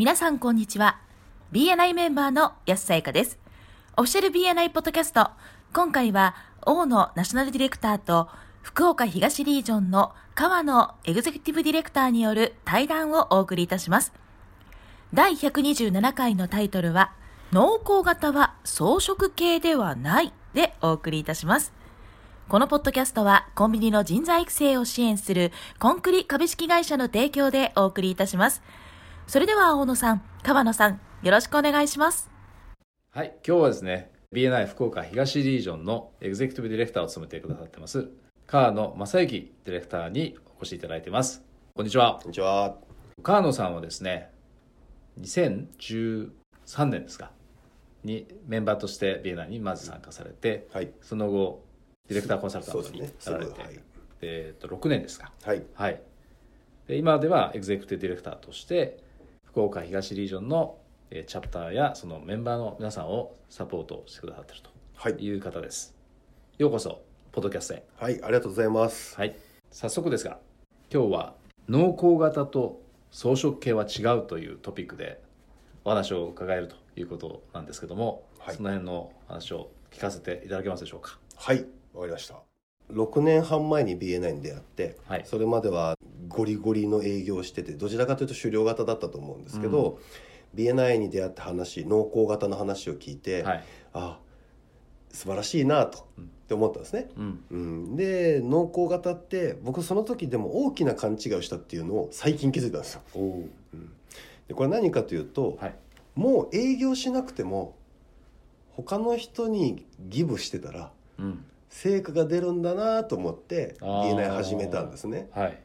皆さんこんにちは。 BNI メンバーの安さやかです。オフィシャル BNI ポッドキャスト、今回は大野ナショナルディレクターと福岡東リージョンの川野エグゼクティブディレクターによる対談をお送りいたします。第127回のタイトルは、農耕型は装飾系ではないでお送りいたします。このポッドキャストはコンビニの人材育成を支援するコンクリ株式会社の提供でお送りいたします。それでは大野さん、川野さん、よろしくお願いします。はい、今日はですね、 BNI 福岡東リージョンのエグゼクティブディレクターを務めてくださってます川野正幸ディレクターにお越しいただいてます。こんにちは。こんにちは。川野さんはですね、2013年ですかにメンバーとして BNI にまず参加されて、はい、その後ディレクターコンサルタントになられて、ね、はい、6年ですか、はいはい、で今ではエグゼクティブディレクターとして福岡東リージョンのチャプターやそのメンバーの皆さんをサポートしてくださっているという方です、はい、ようこそポッドキャストへ。はい、ありがとうございます、はい、早速ですが、今日は農耕型と装飾系は違うというトピックでお話を伺えるということなんですけども、はい、その辺の話を聞かせていただけますでしょうか。はい、わかりました。6年半前に BNI に出会って、はい、それまではゴリゴリの営業をしてて、どちらかというと狩猟型だったと思うんですけど、うん、BNI に出会った話、農耕型の話を聞いて、はい、あ、素晴らしいなと、うん、って思ったんですね、うんうん、で農耕型って僕その時でも大きな勘違いをしたっていうのを最近気づいたんですよ。お、うん、でこれ何かというと、はい、もう営業しなくても他の人にギブしてたら、うん、成果が出るんだなと思って BNI 始めたんですね、はい、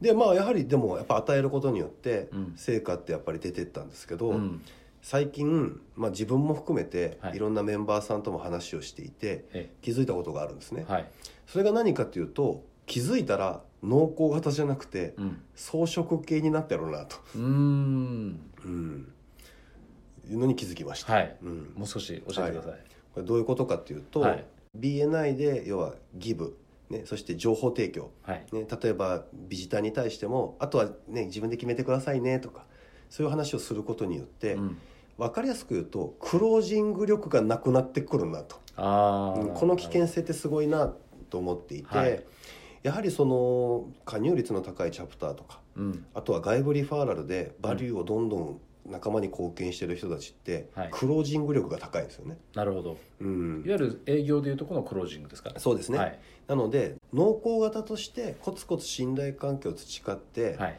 でまあ、やはりでもやっぱ与えることによって成果ってやっぱり出てったんですけど、うん、最近、まあ、自分も含めていろんなメンバーさんとも話をしていて、はい、気づいたことがあるんですね、はい、それが何かというと、気づいたら農耕型じゃなくて、うん、装飾系になったろうなと、うん、いうのに気づきました、はい、うん、もう少し教えてください、はい、これどういうことかというと、はい、BNI で要はギブ、ね、そして情報提供、はい、ね、例えばビジターに対しても、あとは、ね、自分で決めてくださいねとか、そういう話をすることによって、うん、分かりやすく言うとクロージング力がなくなってくるなと、あ、この危険性ってすごいなと思っていて、はい、やはりその加入率の高いチャプターとか、うん、あとは外部リファーラルでバリューをどんどん仲間に貢献してる人たちって、はい、クロージング力が高いですよね。なるほど、うん、いわゆる営業でいうとこのクロージングですかね。そうですね、はい、なので農耕型としてコツコツ信頼関係を培って、はい、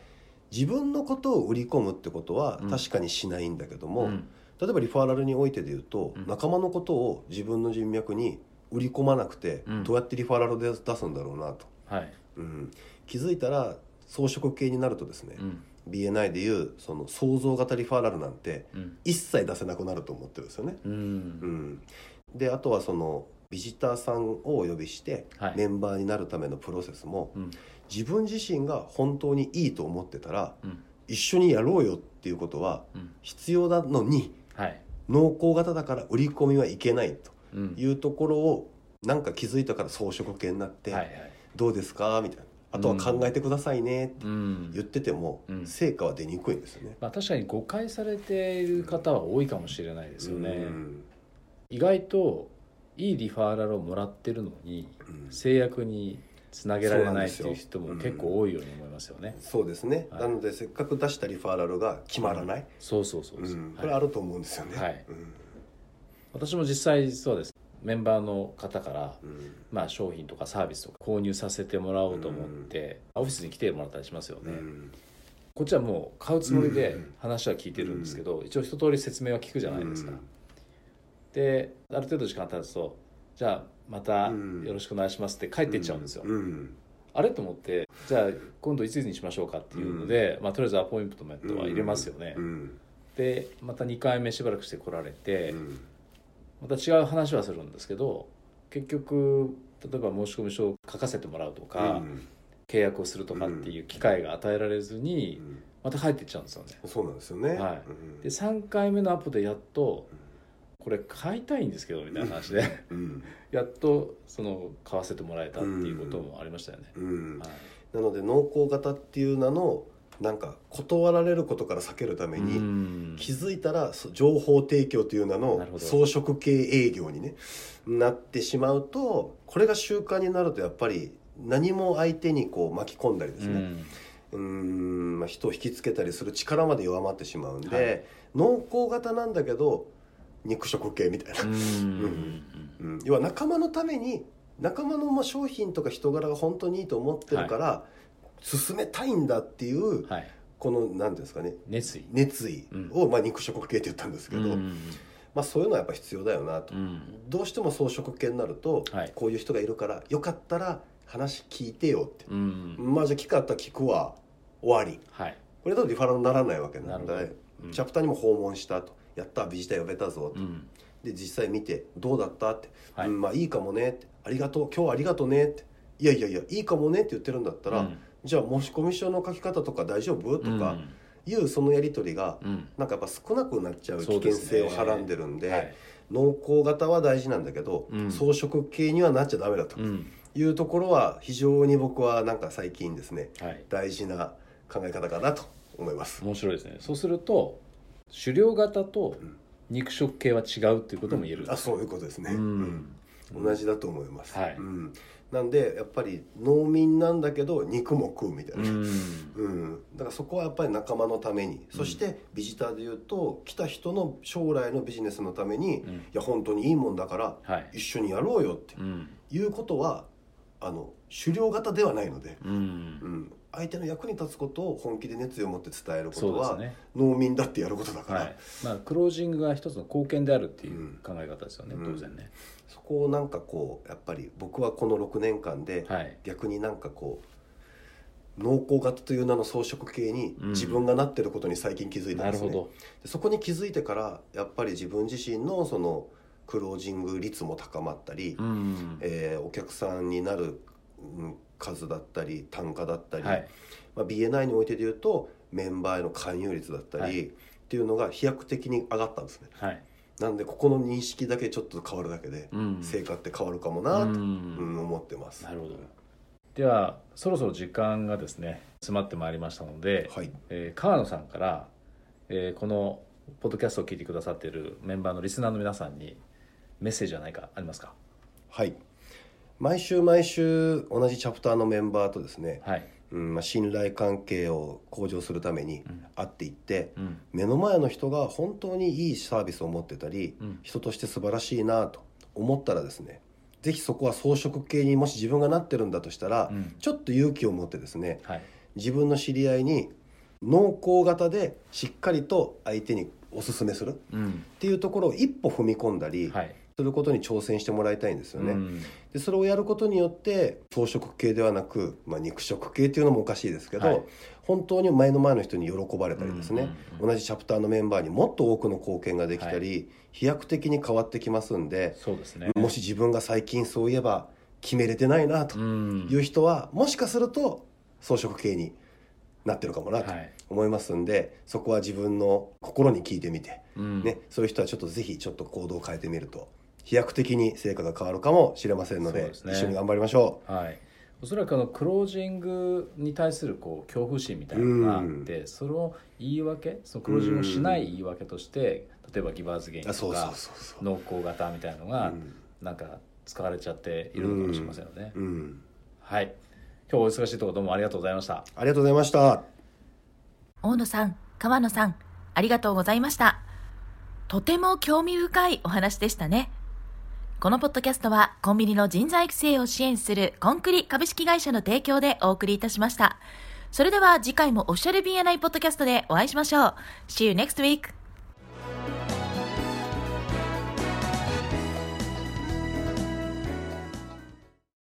自分のことを売り込むってことは確かにしないんだけども、うん、例えばリファーラルにおいてでいうと、うん、仲間のことを自分の人脈に売り込まなくて、うん、どうやってリファーラルで出すんだろうなと、はい、うん、気づいたら装飾系になるとですね、うん、BNI でいうその創造型リファーラルなんて一切出せなくなると思ってるんですよね、うんうん、であとはそのビジターさんをお呼びしてメンバーになるためのプロセスも、はい、自分自身が本当にいいと思ってたら、うん、一緒にやろうよっていうことは必要なのに、うん、はい、農耕型だから売り込みはいけないというところをなんか気づいたから装飾系になって、はいはい、どうですかみたいな、あとは考えてくださいねって言ってても成果は出にくいんですよね、うんうん、まあ、確かに誤解されている方は多いかもしれないですよね、うん、意外といいリファーラルをもらってるのに制約につなげられないという人も結構多いように思いますよね、うん、そうですね、はい、なのでせっかく出したリファーラルが決まらない、うん、そうそうそうそう、うん、これあると思うんですよね、はい、うん、私も実際そうです。メンバーの方から、まあ、商品とかサービスとか購入させてもらおうと思って、オフィスに来てもらったりしますよね、うん、こっちはもう買うつもりで話は聞いてるんですけど、一応一通り説明は聞くじゃないですか、である程度時間経つと、じゃあまたよろしくお願いしますって帰っていっちゃうんですよ、あれと思って、じゃあ今度いつにしましょうかっていうので、まあ、とりあえずアポイントメントは入れますよね、でまた2回目しばらくして来られて、また違う話はするんですけど、結局例えば申込書を書かせてもらうとか、うん、契約をするとかっていう機会が与えられずに、うん、また帰っていっちゃうんですよね。そうなんですよね、はい、うん、で3回目のアポでやっと、これ買いたいんですけどみたいな話で、うん、やっとその買わせてもらえたっていうこともありましたよね、うんうん、はい、なので農耕型っていう名のなんか断られることから避けるために気づいたら情報提供という名の装飾系営業に、ね、なってしまうと、これが習慣になるとやっぱり何も相手にこう巻き込んだりですね、まあ、人を引きつけたりする力まで弱まってしまうんで、はい、濃厚型なんだけど肉食系みたいな要は仲間のために仲間の商品とか人柄が本当にいいと思ってるから、はい、進めたいんだっていう、はい、この何ですかね、熱意を、まあ、肉食系って言ったんですけど、まあ、そういうのはやっぱ必要だよなと、どうしても草食系になると、はい、こういう人がいるからよかったら話聞いてよって、まあじゃあ聞かったら聞くわ終わり、はい、これだとリファラルにならないわけなんで、チャプターにも訪問したと、やったビジター呼べたぞと、で実際見てどうだったって、まあいいかもねって、ありがとう今日はありがとうねって、いやいやいやいいかもねって言ってるんだったら、じゃあ申し込み書の書き方とか大丈夫とかいうそのやり取りが、なんかやっぱ少なくなっちゃう危険性をはらんでるん で、はい、濃厚型は大事なんだけど、装飾系にはなっちゃダメだと、いうところは非常に僕はなんか最近ですね、大事な考え方かなと思います。面白いですね。そうすると狩猟型と肉食系は違うということも言える、あ、そういうことですね、同じだと思います、なんでやっぱり農民なんだけど肉も食うみたいな、だからそこはやっぱり仲間のために、そしてビジターでいうと来た人の将来のビジネスのために、いや本当にいいもんだから、一緒にやろうよっていうことは、狩猟型ではないので、相手の役に立つことを本気で熱意を持って伝えることは、農民だってやることだから、まあ、クロージングが一つの貢献であるっていう考え方ですよね、当然ね。そこをなんかこうやっぱり僕はこの6年間で逆になんかこう、濃厚型という名の装飾系に自分がなってることに最近気づいたんですね、でそこに気づいてからやっぱり自分自身のそのクロージング率も高まったり、お客さんになる数だったり単価だったり、まあ、BNI においてでいうとメンバーへの勧誘率だったり、っていうのが飛躍的に上がったんですね、なんでここの認識だけちょっと変わるだけで、成果って変わるかもなと思ってます。なるほど。ではそろそろ時間がですね詰まってまいりましたので、川野さんから、このポッドキャストを聞いてくださっているメンバーのリスナーの皆さんにメッセージは何かありますか？毎週毎週同じチャプターのメンバーとですね、信頼関係を向上するために会っていって、目の前の人が本当にいいサービスを持ってたり、人として素晴らしいなと思ったらですね、ぜひそこは装飾系にもし自分がなってるんだとしたら、ちょっと勇気を持ってですね、自分の知り合いに濃厚型でしっかりと相手におすすめするっていうところを一歩踏み込んだり、することに挑戦してもらいたいんですよね、でそれをやることによって草食系ではなく、肉食系っていうのもおかしいですけど、本当に前の人に喜ばれたりですね、同じチャプターのメンバーにもっと多くの貢献ができたり、飛躍的に変わってきますんで、もし自分が最近そういえば決めれてないなという人は、もしかすると草食系になってるかもなと思いますんで、そこは自分の心に聞いてみて、そういう人はちょっとぜひちょっと行動を変えてみると飛躍的に成果が変わるかもしれませんの で、一緒に頑張りましょう、おそらくクロージングに対するこう恐怖心みたいなのがあって、その言い訳、そのクロージングをしない言い訳として、例えばギバーズゲインとか濃厚型みたいなのがなんか使われちゃっているのかもしれませんよね、今日お忙しいところどうもありがとうございました。ありがとうございました。大野さん、川野さん、ありがとうございました。とても興味深いお話でしたね。このポッドキャストはコンビニの人材育成を支援するコンクリ株式会社の提供でお送りいたしました。それでは次回もオフィシャル BNI ポッドキャストでお会いしましょう。See you next week!